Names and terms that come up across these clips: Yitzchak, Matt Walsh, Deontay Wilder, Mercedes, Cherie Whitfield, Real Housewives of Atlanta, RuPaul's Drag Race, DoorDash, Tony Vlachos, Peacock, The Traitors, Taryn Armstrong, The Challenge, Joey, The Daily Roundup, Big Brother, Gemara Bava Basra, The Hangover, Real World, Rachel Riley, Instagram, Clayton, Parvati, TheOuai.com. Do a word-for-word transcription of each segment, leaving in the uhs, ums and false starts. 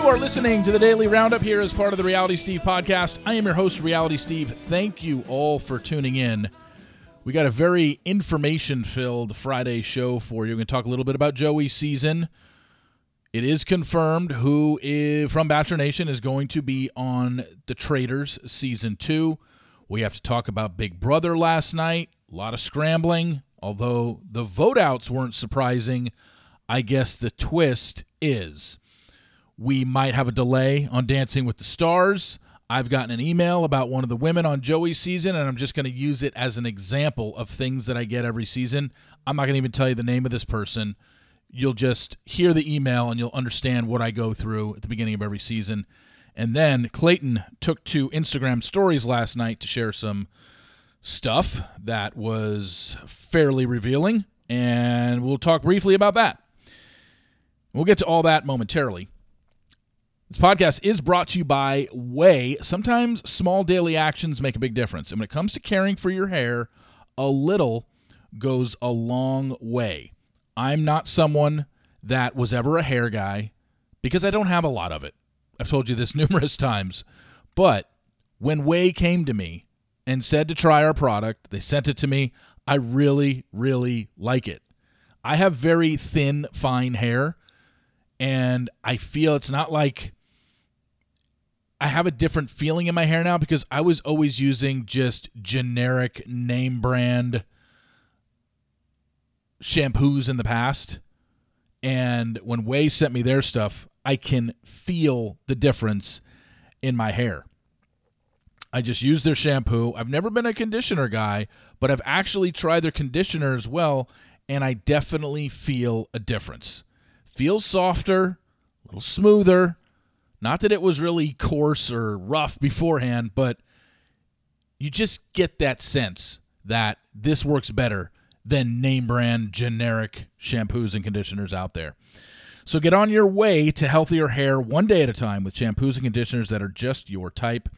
You are listening to The Daily Roundup here as part of the Reality Steve podcast. I am your host, Reality Steve. Thank you all for tuning in. We got a very information-filled Friday show for you. We're going to talk a little bit about Joey's season. It is confirmed who is, from Bachelor Nation is going to be on The Traitors Season two. We have to talk about Big Brother last night. A lot of scrambling, although the vote-outs weren't surprising. I guess the twist is we might have a delay on Dancing with the Stars. I've gotten an email about one of the women on Joey's season, and I'm just going to use it as an example of things that I get every season. I'm not going to even tell you the name of this person. You'll just hear the email, and you'll understand what I go through at the beginning of every season. And then Clayton took to Instagram stories last night to share some stuff that was fairly revealing, and we'll talk briefly about that. We'll get to all that momentarily. This podcast is brought to you by TheOuai. Sometimes small daily actions make a big difference. And when it comes to caring for your hair, a little goes a long way. I'm not someone that was ever a hair guy because I don't have a lot of it. I've told you this numerous times. But when TheOuai came to me and said to try our product, they sent it to me, I really, really like it. I have very thin, fine hair, and I feel it's not like... I have a different feeling in my hair now because I was always using just generic name brand shampoos in the past. And when TheOuai sent me their stuff, I can feel the difference in my hair. I just use their shampoo. I've never been a conditioner guy, but I've actually tried their conditioner as well, and I definitely feel a difference. Feels softer, a little smoother. Not that it was really coarse or rough beforehand, but you just get that sense that this works better than name brand generic shampoos and conditioners out there. So get on your way to healthier hair one day at a time with shampoos and conditioners that are just your type.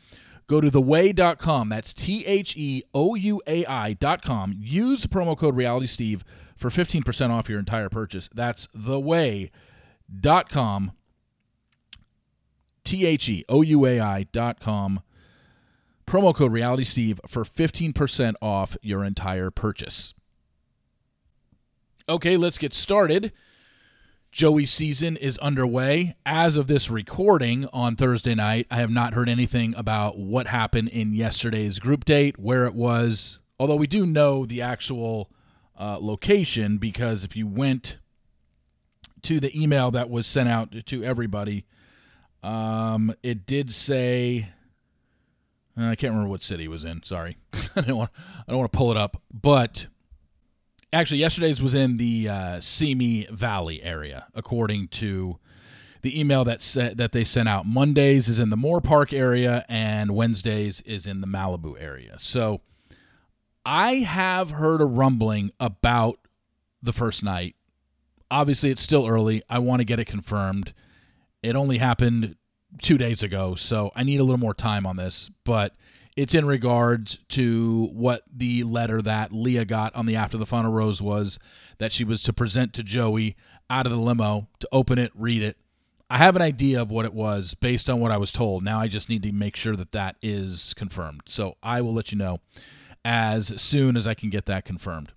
Go to the ouai dot com. That's T H E O U A I dot com. Use promo code RealitySteve for fifteen percent off your entire purchase. That's the ouai dot com. T H E O U A I dot com. Promo code RealitySteve for fifteen percent off your entire purchase. Okay, let's get started. Joey's season is underway. As of this recording on Thursday night, I have not heard anything about what happened in yesterday's group date, where it was, although we do know the actual uh, location, because if you went to the email that was sent out to everybody, Um, it did say, uh, I can't remember what city it was in. Sorry. I don't want, I don't want to pull it up, but actually yesterday's was in the, uh, Simi Valley area, according to the email that said that they sent out. Mondays is in the Moore Park area and Wednesdays is in the Malibu area. So I have heard a rumbling about the first night. Obviously it's still early. I want to get it confirmed. It only happened two days ago, so I need a little more time on this, but it's in regards to what the letter that Leah got on the After the Final Rose was that she was to present to Joey out of the limo, to open it, read it. I have an idea of what it was based on what I was told. Now I just need to make sure that that is confirmed. So I will let you know as soon as I can get that confirmed.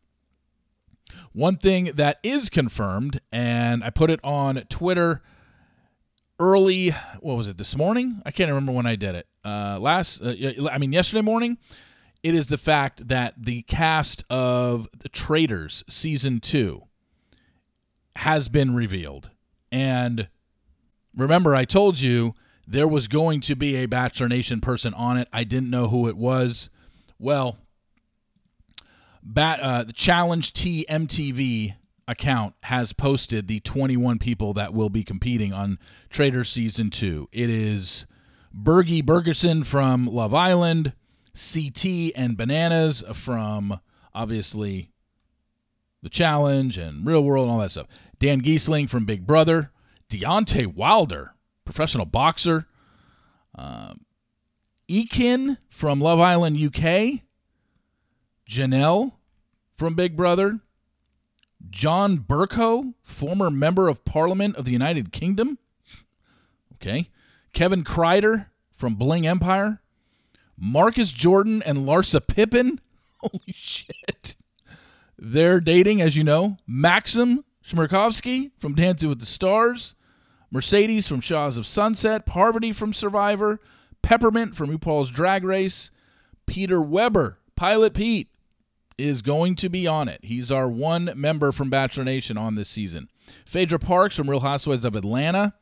One thing that is confirmed, and I put it on Twitter early, what was it, this morning? I can't remember when I did it. Uh, last, uh, I mean, yesterday morning. It is the fact that the cast of The Traitors Season two has been revealed. And remember, I told you there was going to be a Bachelor Nation person on it. I didn't know who it was. Well, Bat, uh, the Challenge T M T V account has posted the twenty-one people that will be competing on Traitors Season two. It is Bergie Bergerson from Love Island, C T and Bananas from, obviously, The Challenge and Real World and all that stuff. Dan Geesling from Big Brother, Deontay Wilder, professional boxer, um, Ekin from Love Island U K, Janelle from Big Brother, John Burko, former member of Parliament of the United Kingdom. Okay. Kevin Kreider from Bling Empire. Marcus Jordan and Larsa Pippen. Holy shit. They're dating, as you know. Maxim Shmerkovsky from Dancing with the Stars. Mercedes from Shaws of Sunset. Parvati from Survivor. Peppermint from RuPaul's Drag Race. Peter Weber, Pilot Pete, is going to be on it. He's our one member from Bachelor Nation on this season. Phaedra Parks from Real Housewives of Atlanta.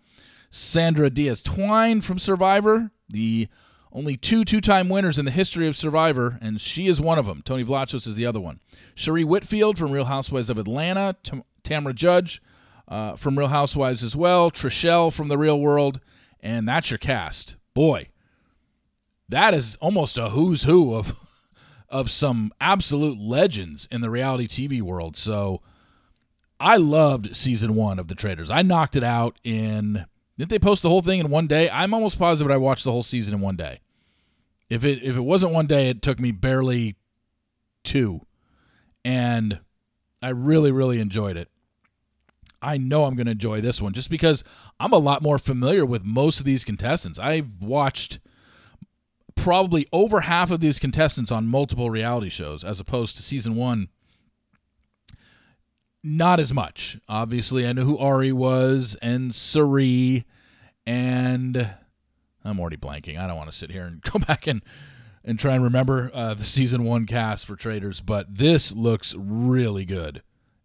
Sandra Diaz-Twine from Survivor, the only two two-time winners in the history of Survivor, and she is one of them. Tony Vlachos is the other one. Cherie Whitfield from Real Housewives of Atlanta. Tam- Tamra Judge uh, from Real Housewives as well. Trishelle from The Real World. And that's your cast. Boy, that is almost a who's who of of some absolute legends in the reality T V world. So I loved season one of The Traitors. I knocked it out in... Didn't they post the whole thing in one day? I'm almost positive I watched the whole season in one day. If it if it wasn't one day, it took me barely two. And I really, really enjoyed it. I know I'm going to enjoy this one just because I'm a lot more familiar with most of these contestants. I've watched probably over half of these contestants on multiple reality shows as opposed to season one. Not as much. Obviously, I knew who Ari was and Suri, and I'm already blanking. I don't want to sit here and go back and, and try and remember uh, the season one cast for Traitors, but this looks really good,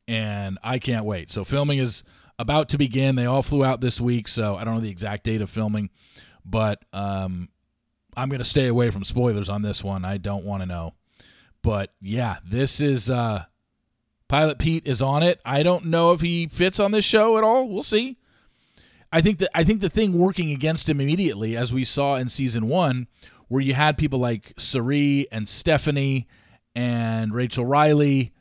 and I can't wait. So filming is about to begin. They all flew out this week, so I don't know the exact date of filming, but um, I'm going to stay away from spoilers on this one. I don't want to know. But, yeah, this is... Uh, Pilot Pete is on it. I don't know if he fits on this show at all. We'll see. I think that I think the thing working against him immediately, as we saw in season one, where you had people like Suri and Stephanie and Rachel Riley,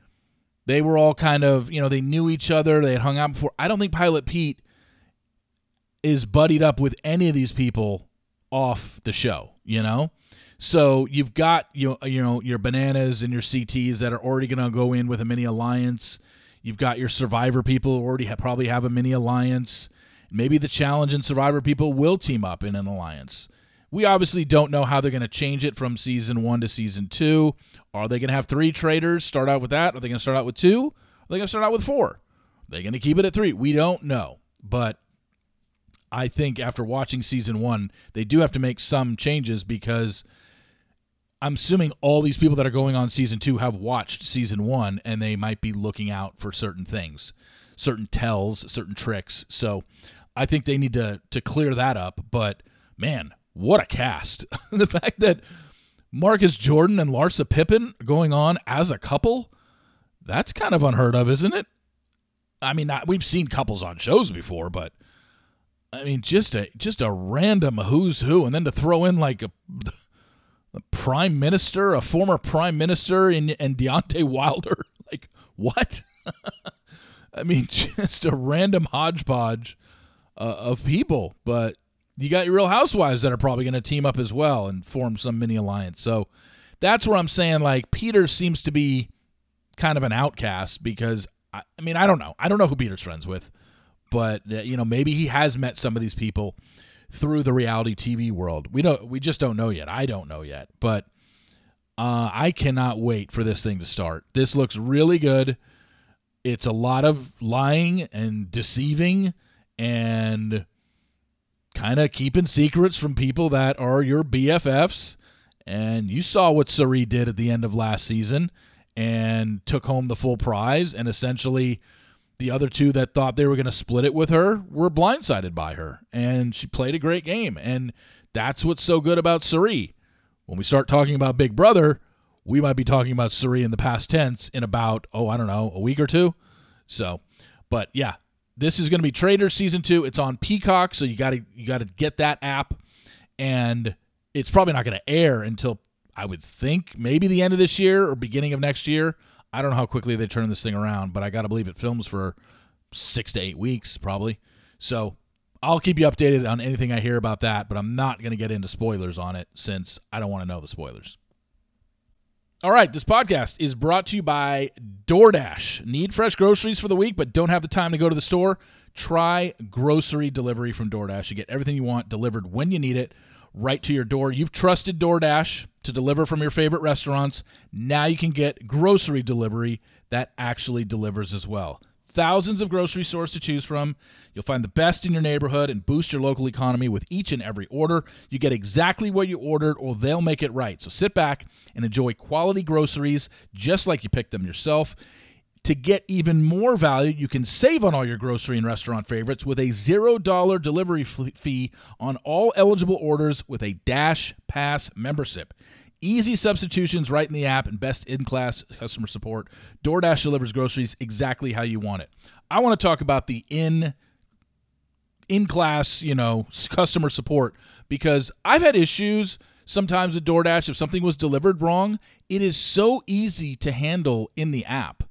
they were all kind of, you know, they knew each other. They had hung out before. I don't think Pilot Pete is buddied up with any of these people off the show, you know? So you've got you you know your Bananas and your C Ts that are already going to go in with a mini alliance. You've got your Survivor people who already have, probably have a mini alliance. Maybe the Challenge and Survivor people will team up in an alliance. We obviously don't know how they're going to change it from season one to season two. Are they going to have three Traitors? Start out with that? Are they going to start out with two? Are they going to start out with four? Are they going to keep it at three? We don't know, but I think after watching season one, they do have to make some changes because I'm assuming all these people that are going on season two have watched season one, and they might be looking out for certain things, certain tells, certain tricks. So I think they need to to clear that up. But, man, what a cast. The fact that Marcus Jordan and Larsa Pippen are going on as a couple, that's kind of unheard of, isn't it? I mean, not, we've seen couples on shows before, but, I mean, just a just a random who's who. And then to throw in like a... A prime minister, a former prime minister, and, and Deontay Wilder. Like, what? I mean, just a random hodgepodge uh, of people. But you got your Real Housewives that are probably going to team up as well and form some mini alliance. So that's where I'm saying, like, Peter seems to be kind of an outcast because, I, I mean, I don't know. I don't know who Peter's friends with. But, uh, you know, maybe he has met some of these people through the reality T V world. We don't, we just don't know yet. I don't know yet, but uh, I cannot wait for this thing to start. This looks really good. It's a lot of lying and deceiving and kind of keeping secrets from people that are your B F Fs. And you saw what Suri did at the end of last season and took home the full prize. And essentially, the other two that thought they were going to split it with her were blindsided by her, and she played a great game. And that's what's so good about Suri. When we start talking about Big Brother, we might be talking about Suri in the past tense in about, oh, I don't know, a week or two. So, but yeah, this is going to be Traitors season two. It's on Peacock, so you got to you got to get that app, and it's probably not going to air until I would think maybe the end of this year or beginning of next year. I don't know how quickly they turn this thing around, but I got to believe it films for six to eight weeks probably. So I'll keep you updated on anything I hear about that, but I'm not going to get into spoilers on it since I don't want to know the spoilers. All right, this podcast is brought to you by DoorDash. Need fresh groceries for the week but don't have the time to go to the store? Try grocery delivery from DoorDash. You get everything you want delivered when you need it right to your door. You've trusted DoorDash to deliver from your favorite restaurants. Now you can get grocery delivery that actually delivers as well. Thousands of grocery stores to choose from. You'll find the best in your neighborhood and boost your local economy with each and every order. You get exactly what you ordered or they'll make it right. So sit back and enjoy quality groceries just like you picked them yourself. To get even more value, you can save on all your grocery and restaurant favorites with a zero dollar delivery fee on all eligible orders with a Dash Pass membership. Easy substitutions right in the app and best-in-class customer support. DoorDash delivers groceries exactly how you want it. I want to talk about the in, in-class, you know, customer support because I've had issues sometimes with DoorDash. If something was delivered wrong, it is so easy to handle in the app.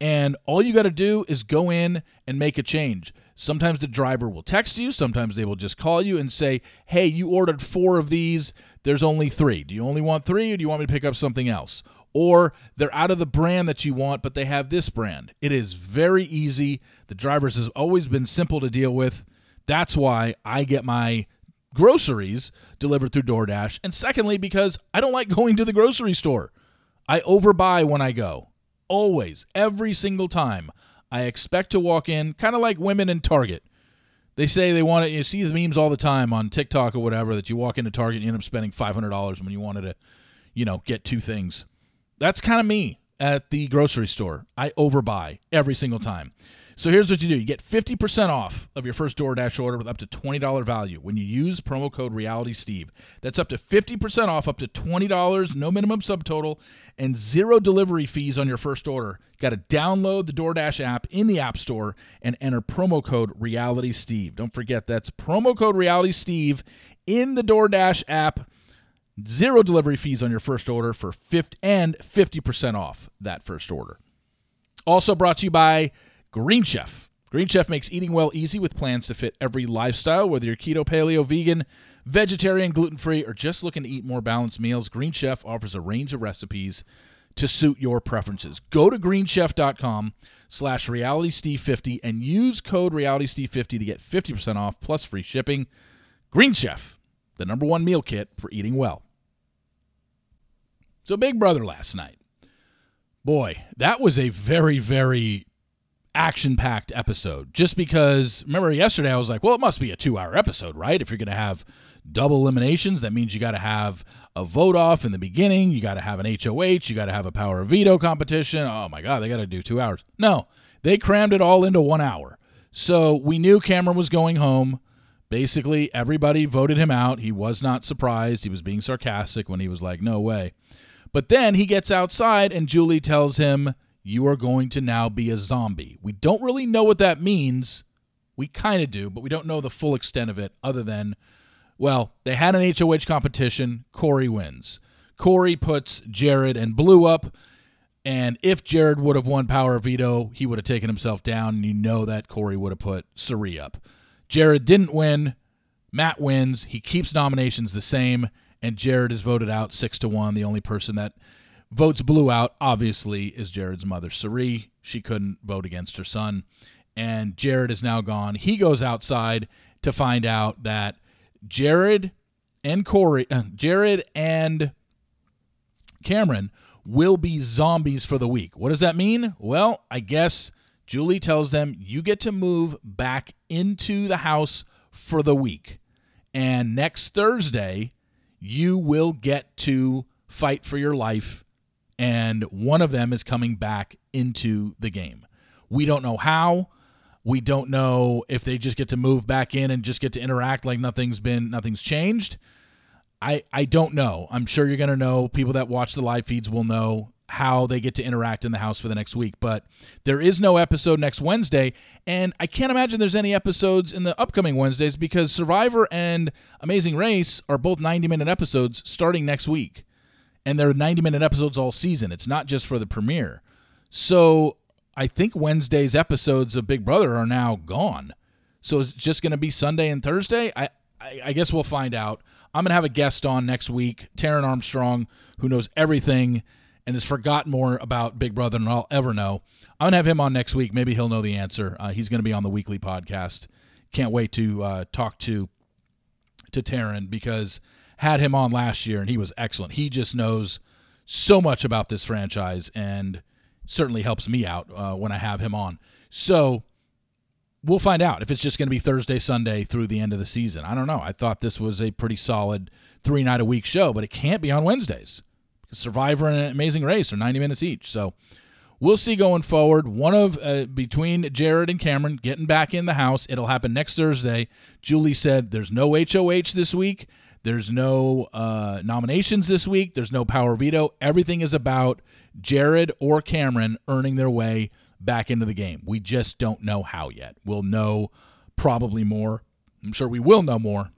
And all you got to do is go in and make a change. Sometimes the driver will text you. Sometimes they will just call you and say, hey, you ordered four of these. There's only three. Do you only want three or do you want me to pick up something else? Or they're out of the brand that you want, but they have this brand. It is very easy. The drivers has always been simple to deal with. That's why I get my groceries delivered through DoorDash. And secondly, because I don't like going to the grocery store. I overbuy when I go. Always, every single time, I expect to walk in, kind of like women in Target. They say they want to, you see the memes all the time on TikTok or whatever, that you walk into Target and you end up spending five hundred dollars when you wanted to, you know, get two things. That's kind of me at the grocery store. I overbuy every single time. So here's what you do. You get fifty percent off of your first DoorDash order with up to twenty dollars value when you use promo code RealitySteve. That's up to fifty percent off, up to twenty dollars, no minimum subtotal, and zero delivery fees on your first order. Got to download the DoorDash app in the App Store and enter promo code RealitySteve. Don't forget, that's promo code RealitySteve in the DoorDash app. Zero delivery fees on your first order for fifty and fifty percent off that first order. Also brought to you by Green Chef. Green Chef makes eating well easy with plans to fit every lifestyle, whether you're keto, paleo, vegan, vegetarian, gluten-free, or just looking to eat more balanced meals. Green Chef offers a range of recipes to suit your preferences. Go to green chef dot com slash reality steve fifty and use code reality steve fifty to get fifty percent off plus free shipping. Green Chef, the number one meal kit for eating well. So Big Brother last night. Boy, that was a very, very action-packed episode. Just because, remember yesterday I was like, well, it must be a two-hour episode, right? If you're going to have double eliminations, that means you got to have a vote-off in the beginning, you got to have an H O H, you got to have a power of veto competition. Oh my God, they got to do two hours. No, they crammed it all into one hour. So we knew Cameron was going home. Basically, everybody voted him out. He was not surprised. He was being sarcastic when he was like, no way. But then he gets outside and Julie tells him, you are going to now be a zombie. We don't really know what that means. We kind of do, but we don't know the full extent of it other than, well, they had an H O H competition. Corey wins. Corey puts Jared and Blue up. And if Jared would have won power of veto, he would have taken himself down. And you know that Corey would have put Suri up. Jared didn't win. Matt wins. He keeps nominations the same. And Jared is voted out six to one. The only person that votes Blue out, obviously, is Jared's mother, Suri. She couldn't vote against her son. And Jared is now gone. He goes outside to find out that Jared and Corey, uh, Jared and Cameron will be zombies for the week. What does that mean? Well, I guess Julie tells them you get to move back into the house for the week. And next Thursday, you will get to fight for your life. And one of them is coming back into the game. We don't know how. We don't know if they just get to move back in and just get to interact like nothing's been, nothing's changed. I, I don't know. I'm sure you're going to know. People that watch the live feeds will know how they get to interact in the house for the next week. But there is no episode next Wednesday. And I can't imagine there's any episodes in the upcoming Wednesdays because Survivor and Amazing Race are both ninety minute episodes starting next week. And they're ninety minute episodes all season. It's not just for the premiere. So I think Wednesday's episodes of Big Brother are now gone. So is it just going to be Sunday and Thursday? I, I, I guess we'll find out. I'm going to have a guest on next week, Taryn Armstrong, who knows everything and has forgotten more about Big Brother than I'll ever know. I'm going to have him on next week. Maybe he'll know the answer. Uh, he's going to be on the weekly podcast. Can't wait to uh, talk to to Taryn, because had him on last year, and he was excellent. He just knows so much about this franchise and certainly helps me out uh, when I have him on. So we'll find out if it's just going to be Thursday, Sunday through the end of the season. I don't know. I thought this was a pretty solid three-night-a-week show, but it can't be on Wednesdays. Survivor and Amazing Race are ninety minutes each. So we'll see going forward. One of, uh, between Jared and Cameron getting back in the house, it'll happen next Thursday. Julie said there's no H O H this week. There's no uh, nominations this week. There's no power veto. Everything is about Jared or Cameron earning their way back into the game. We just don't know how yet. We'll know probably more. I'm sure we will know more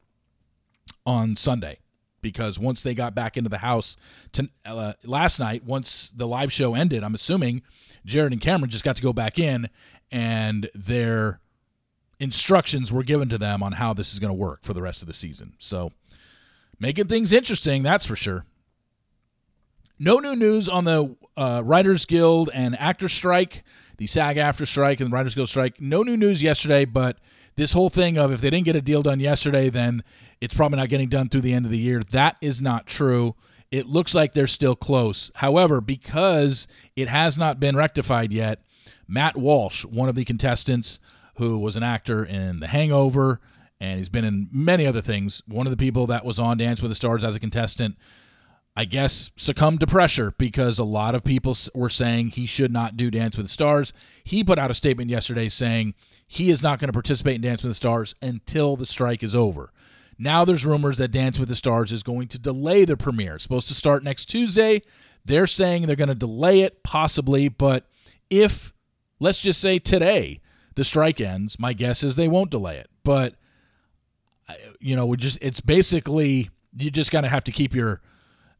on Sunday, because once they got back into the house to, uh, last night, once the live show ended, I'm assuming Jared and Cameron just got to go back in, and their instructions were given to them on how this is going to work for the rest of the season. So making things interesting, that's for sure. No new news on the uh, Writers Guild and actor strike, the SAG-AFTRA strike and the Writers Guild strike. No new news yesterday, but this whole thing of if they didn't get a deal done yesterday, then it's probably not getting done through the end of the year. That is not true. It looks like they're still close. However, because it has not been rectified yet, Matt Walsh, one of the contestants who was an actor in The Hangover, and he's been in many other things, one of the people that was on Dance with the Stars as a contestant, I guess, succumbed to pressure, because a lot of people were saying he should not do Dance with the Stars. He put out a statement yesterday saying he is not going to participate in Dance with the Stars until the strike is over. Now there's rumors that Dance with the Stars is going to delay the premiere. It's supposed to start next Tuesday. They're saying they're going to delay it, possibly, but if, let's just say today, the strike ends, my guess is they won't delay it. But, you know, we just it's basically you just kind of have to keep your...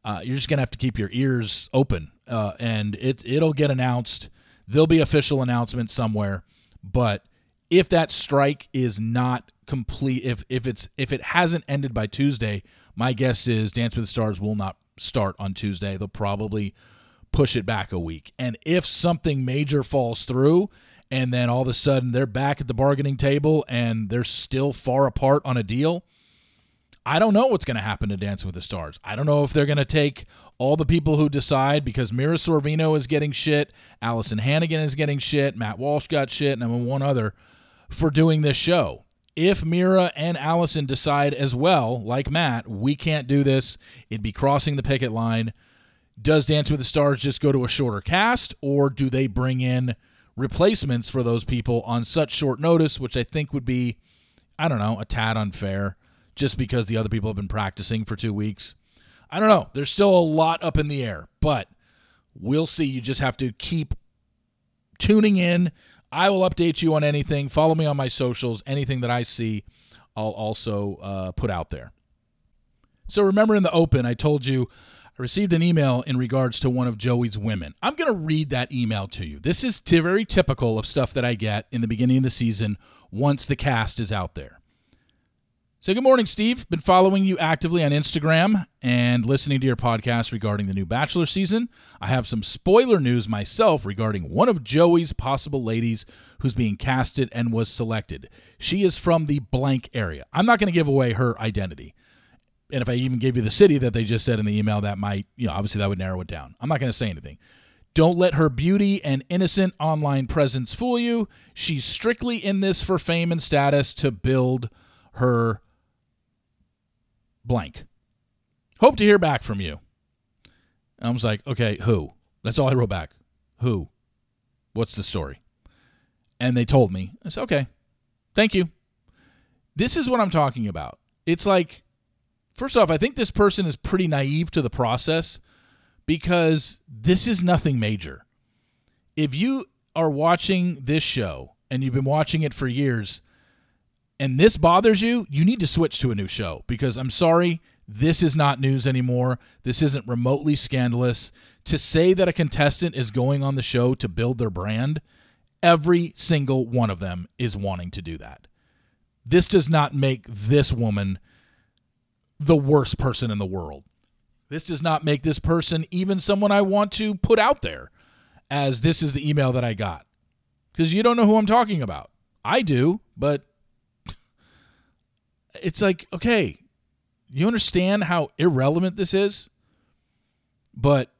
Uh, you're just going to have to keep your ears open, uh, and it, it'll get announced. There'll be official announcements somewhere, but if that strike is not complete, if if it's if it hasn't ended by Tuesday, my guess is Dance with the Stars will not start on Tuesday. They'll probably push it back a week. And if something major falls through, and then all of a sudden they're back at the bargaining table and they're still far apart on a deal, I don't know what's going to happen to Dance with the Stars. I don't know if they're going to take all the people who decide, because Mira Sorvino is getting shit, Allison Hannigan is getting shit, Matt Walsh got shit, and I'm one other, for doing this show. If Mira and Allison decide as well, like Matt, we can't do this, it'd be crossing the picket line. Does Dance with the Stars just go to a shorter cast, or do they bring in replacements for those people on such short notice, which I think would be, I don't know, a tad unfair, just because the other people have been practicing for two weeks. I don't know. There's still a lot up in the air, but we'll see. You just have to keep tuning in. I will update you on anything. Follow me on my socials. Anything that I see, I'll also uh, put out there. So remember in the open, I told you I received an email in regards to one of Joey's women. I'm going to read that email to you. This is t- very typical of stuff that I get in the beginning of the season once the cast is out there. So good morning, Steve. Been following you actively on Instagram and listening to your podcast regarding the new Bachelor season. I have some spoiler news myself regarding one of Joey's possible ladies who's being casted and was selected. She is from the blank area. I'm not going to give away her identity. And if I even gave you the city that they just said in the email, that might, you know, obviously that would narrow it down. I'm not going to say anything. Don't let her beauty and innocent online presence fool you. She's strictly in this for fame and status to build her blank. Hope to hear back from you. And I was like, okay, who? That's all I wrote back. Who? What's the story? And they told me. I said, okay, thank you. This is what I'm talking about. It's like, first off, I think this person is pretty naive to the process, because this is nothing major. If you are watching this show and you've been watching it for years, and this bothers you, you need to switch to a new show, because I'm sorry, this is not news anymore. This isn't remotely scandalous. To say that a contestant is going on the show to build their brand, every single one of them is wanting to do that. This does not make this woman the worst person in the world. This does not make this person even someone I want to put out there as this is the email that I got. Because you don't know who I'm talking about. I do, but it's like, okay, you understand how irrelevant this is? But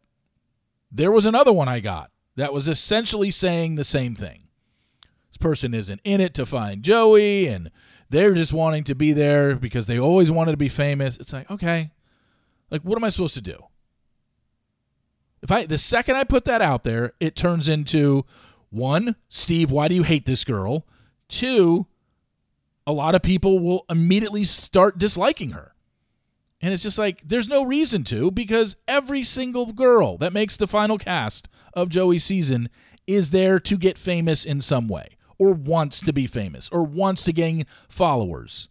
there was another one I got that was essentially saying the same thing. This person isn't in it to find Joey, and they're just wanting to be there because they always wanted to be famous. It's like, okay, like what am I supposed to do? If I, the second I put that out there, it turns into one, Steve, why do you hate this girl? Two, a lot of people will immediately start disliking her. And it's just like, there's no reason to, because every single girl that makes the final cast of Joey's season is there to get famous in some way, or wants to be famous, or wants to gain followers.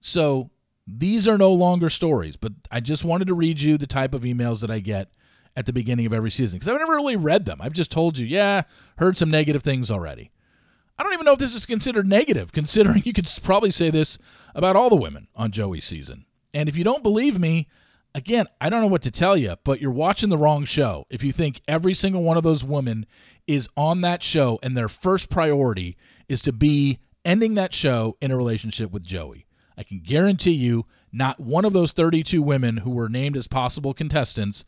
So these are no longer stories, but I just wanted to read you the type of emails that I get at the beginning of every season, because I've never really read them. I've just told you, yeah, heard some negative things already. I don't even know if this is considered negative, considering you could probably say this about all the women on Joey's season. And if you don't believe me, again, I don't know what to tell you, but you're watching the wrong show if you think every single one of those women is on that show and their first priority is to be ending that show in a relationship with Joey. I can guarantee you not one of those thirty-two women who were named as possible contestants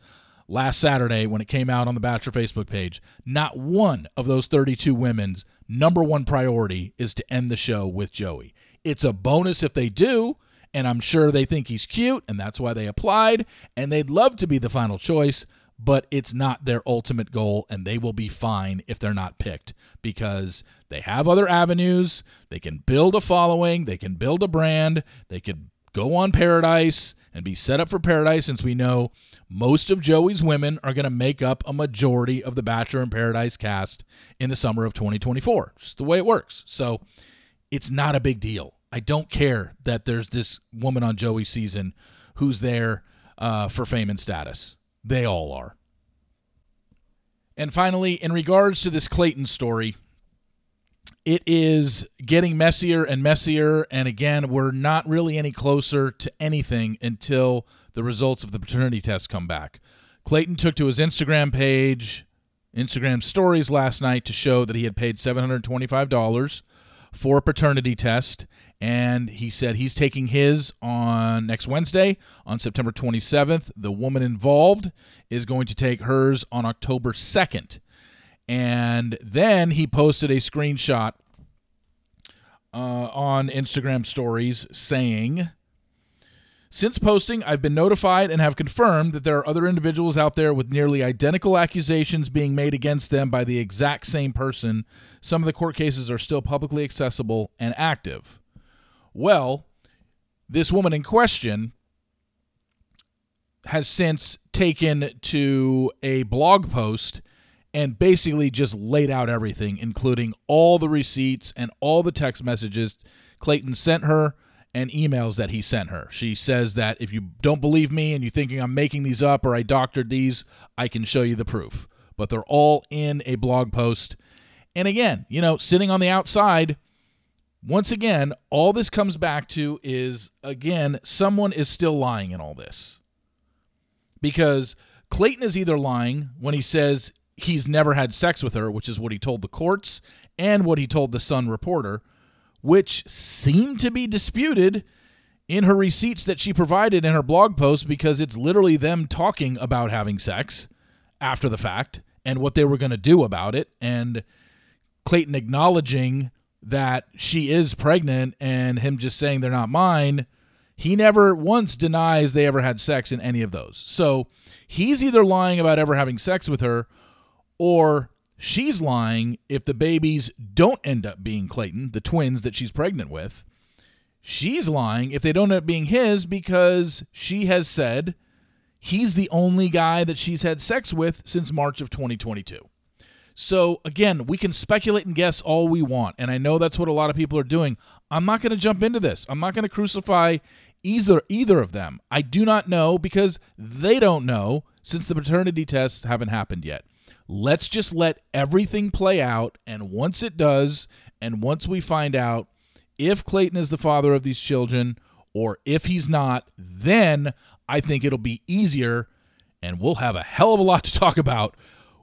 last Saturday when it came out on the Bachelor Facebook page, not one of those thirty-two women's number one priority is to end the show with Joey. It's a bonus if they do. And I'm sure they think he's cute, and that's why they applied, and they'd love to be the final choice, but it's not their ultimate goal, and they will be fine if they're not picked because they have other avenues. They can build a following. They can build a brand. They could go on Paradise and be set up for Paradise, since we know most of Joey's women are going to make up a majority of the Bachelor in Paradise cast in the summer of twenty twenty-four. It's the way it works. So it's not a big deal. I don't care that there's this woman on Joey's season who's there uh, for fame and status. They all are. And finally, in regards to this Clayton story, it is getting messier and messier. And again, we're not really any closer to anything until the results of the paternity test come back. Clayton took to his Instagram page, Instagram stories last night to show that he had paid seven hundred twenty-five dollars for a paternity test. And he said he's taking his on next Wednesday, on September twenty-seventh. The woman involved is going to take hers on October second. And then he posted a screenshot uh, on Instagram stories saying, since posting, I've been notified and have confirmed that there are other individuals out there with nearly identical accusations being made against them by the exact same person. Some of the court cases are still publicly accessible and active. Well, this woman in question has since taken to a blog post and basically just laid out everything, including all the receipts and all the text messages Clayton sent her and emails that he sent her. She says that if you don't believe me and you're thinking I'm making these up or I doctored these, I can show you the proof. But they're all in a blog post. And again, you know, sitting on the outside, once again, all this comes back to is, again, someone is still lying in all this. Because Clayton is either lying when he says he's never had sex with her, which is what he told the courts and what he told the Sun reporter, which seemed to be disputed in her receipts that she provided in her blog post, because it's literally them talking about having sex after the fact and what they were going to do about it, and Clayton acknowledging that she is pregnant and him just saying they're not mine. He never once denies they ever had sex in any of those. So he's either lying about ever having sex with her, or she's lying if the babies don't end up being Clayton, the twins that she's pregnant with. She's lying if they don't end up being his, because she has said he's the only guy that she's had sex with since March of twenty twenty-two. So, again, we can speculate and guess all we want, and I know that's what a lot of people are doing. I'm not going to jump into this. I'm not going to crucify either either of them. I do not know, because they don't know, since the paternity tests haven't happened yet. Let's just let everything play out, and once it does, and once we find out if Clayton is the father of these children Or if he's not, then I think it'll be easier, and we'll have a hell of a lot to talk about,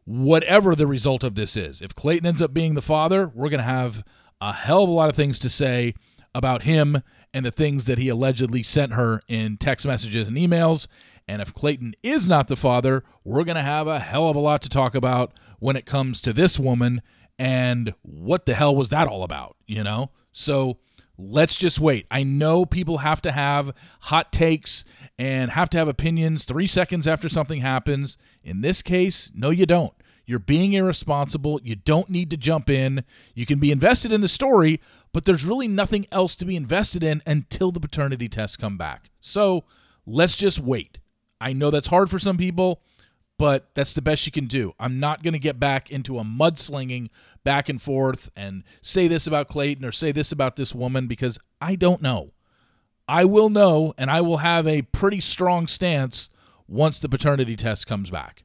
whatever the result of this is. If Clayton ends up being the father, we're going to have a hell of a lot of things to say about him and the things that he allegedly sent her in text messages and emails. And if Clayton is not the father, we're going to have a hell of a lot to talk about when it comes to this woman and what the hell was that all about, you know? So let's just wait. I know people have to have hot takes and have to have opinions three seconds after something happens. In this case, no, you don't. You're being irresponsible. You don't need to jump in. You can be invested in the story, but there's really nothing else to be invested in until the paternity tests come back. So let's just wait. I know that's hard for some people, but that's the best you can do. I'm not going to get back into a mudslinging back and forth and say this about Clayton or say this about this woman, because I don't know. I will know, and I will have a pretty strong stance once the paternity test comes back.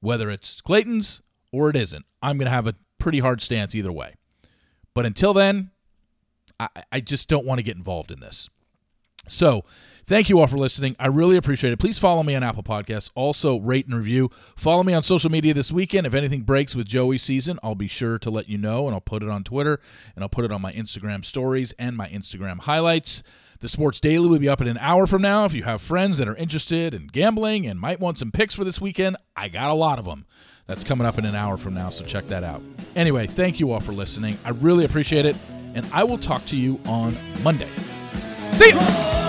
Whether it's Clayton's or it isn't, I'm going to have a pretty hard stance either way. But until then, I, I just don't want to get involved in this. So thank you all for listening. I really appreciate it. Please follow me on Apple Podcasts. Also, rate and review. Follow me on social media this weekend. If anything breaks with Joey season, I'll be sure to let you know, and I'll put it on Twitter, and I'll put it on my Instagram stories and my Instagram highlights. The Sports Daily will be up in an hour from now. If you have friends that are interested in gambling and might want some picks for this weekend, I got a lot of them. That's coming up in an hour from now, so check that out. Anyway, thank you all for listening. I really appreciate it, and I will talk to you on Monday. See you!